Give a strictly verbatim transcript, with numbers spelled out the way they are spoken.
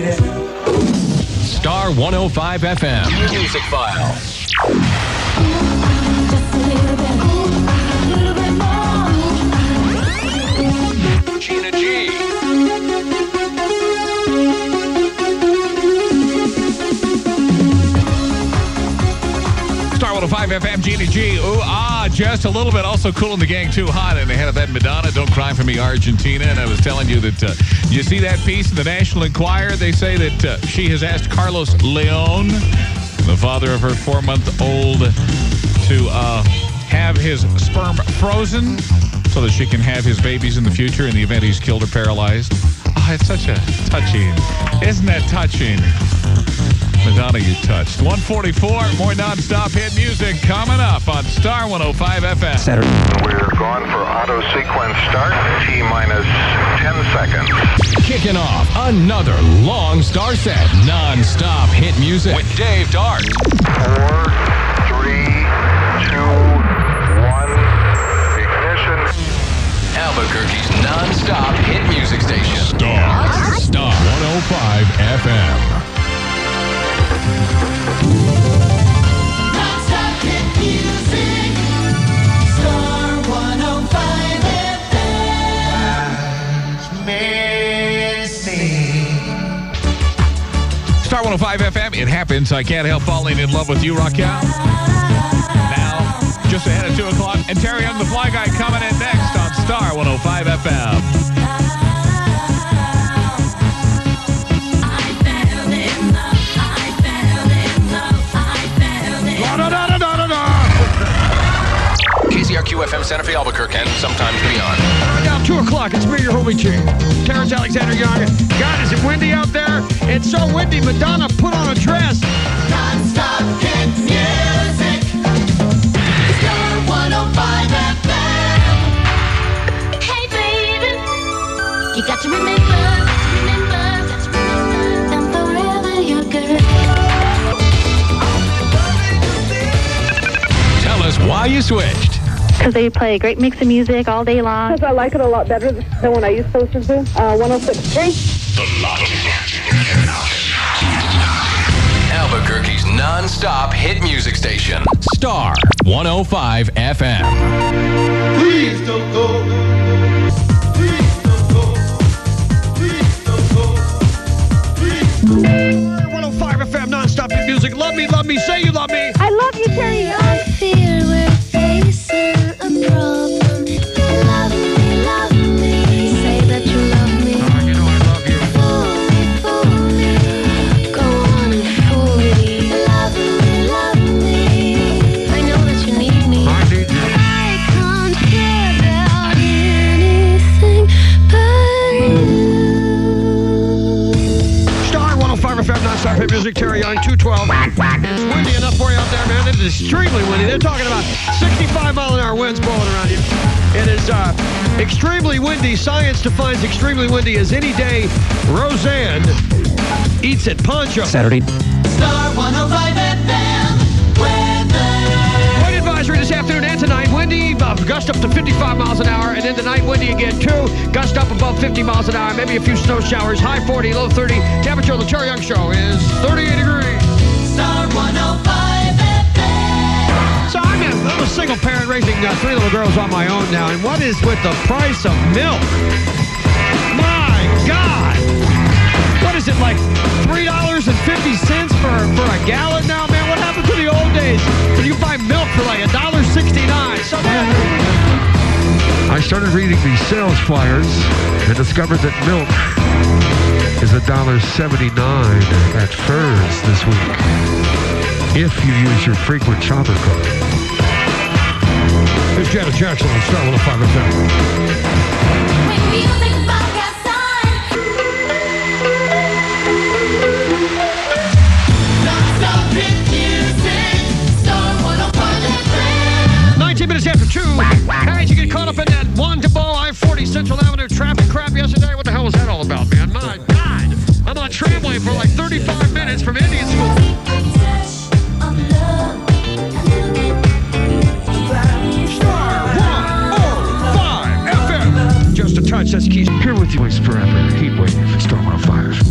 need it. Star one oh five F M. Your music file. Gina G. Star one oh five F M, Gina G. Ooh, ah, just a little bit. Also, Cool and the Gang, Too Hot. And ahead of that, Madonna, Don't Cry for Me, Argentina. And I was telling you that uh, you see that piece in the National Enquirer. They say that uh, she has asked Carlos Leon, the father of her four-month-old, to uh, have his sperm frozen so that she can have his babies in the future in the event he's killed or paralyzed. Oh, it's such a touching. Isn't that touching? Madonna, you touched. one forty-four, more nonstop hit music coming up on Star one oh five F M. Saturday. We're going for auto sequence start. T minus ten seconds. Kicking off another long star set. Nonstop hit music with Dave Dart. Four, three, two, one, ignition. Albuquerque's nonstop hit music station. Star, Star one oh five F M. Star one oh five F M, it happens. I can't help falling in love with you, rock out. Now, just ahead of two o'clock. And Terry Young, the Fly Guy, coming in next on Star one oh five F M. F M Santa Fe, Albuquerque, and sometimes beyond. Now, two o'clock, it's me, your homie G. Terrence Alexander-Yaga. God, is it windy out there? It's so windy, Madonna put on a dress. Non-stop hit music. Star one oh five F M. Hey, baby. You got to remember, remember, remember, I'm forever your girl. Tell us why you switched. Because they play a great mix of music all day long. Because I like it a lot better than when I used to listen to. Uh, one oh six point three. The Lottery. Albuquerque's non-stop hit music station. Star one oh five F M. Please don't go. one oh five F M, non-stop hit music. Love me, love me, say you love me. I love you, Terry. I fear we're facing a problem. Love me, love me, say that you love me. Oh, you know I love you. Fool me, fool me, go on and fool me. Love me, love me, I know that you need me. I need you. I can't care about anything but you. F M, non-stop hit music, Terry Young, two twelve. It's windy enough for you out there, man. It is extremely windy. They're talking about sixty-five mile an hour winds blowing around you. It is uh, extremely windy. Science defines extremely windy as any day Roseanne eats at Poncho. Saturday. Star one oh five F M weather. Wind advisory this afternoon and tonight. Windy, uh, gust up to fifty-five miles an hour. And then tonight, windy again, too. Gust up above fifty miles an hour. Maybe a few snow showers. High forty, low thirty. Temperature on the Terry Young Show is thirty-eight degrees. Star one oh five F M. So I'm a little single parent raising uh, three little girls on my own now. And what is with the price of milk? My God. What is it, like three dollars and fifty cents for, for a gallon now, man? What happened to the old days when you buy milk for like a dollar sixty-nine? Something. I started reading the sales flyers and discovered that milk is a dollar seventy-nine at FERS this week if you use your frequent shopper card. Here's Janet Jackson on Star one oh five F M. Two. Hey, did you get caught up in that one to ball I forty Central Avenue traffic crap yesterday? What the hell was that all about, man? My God. I'm on tramway for like thirty-five minutes from Indian School. Star one oh five F M. Just a touch, that's keys. Here with you is forever. Heatwave. Star one oh five.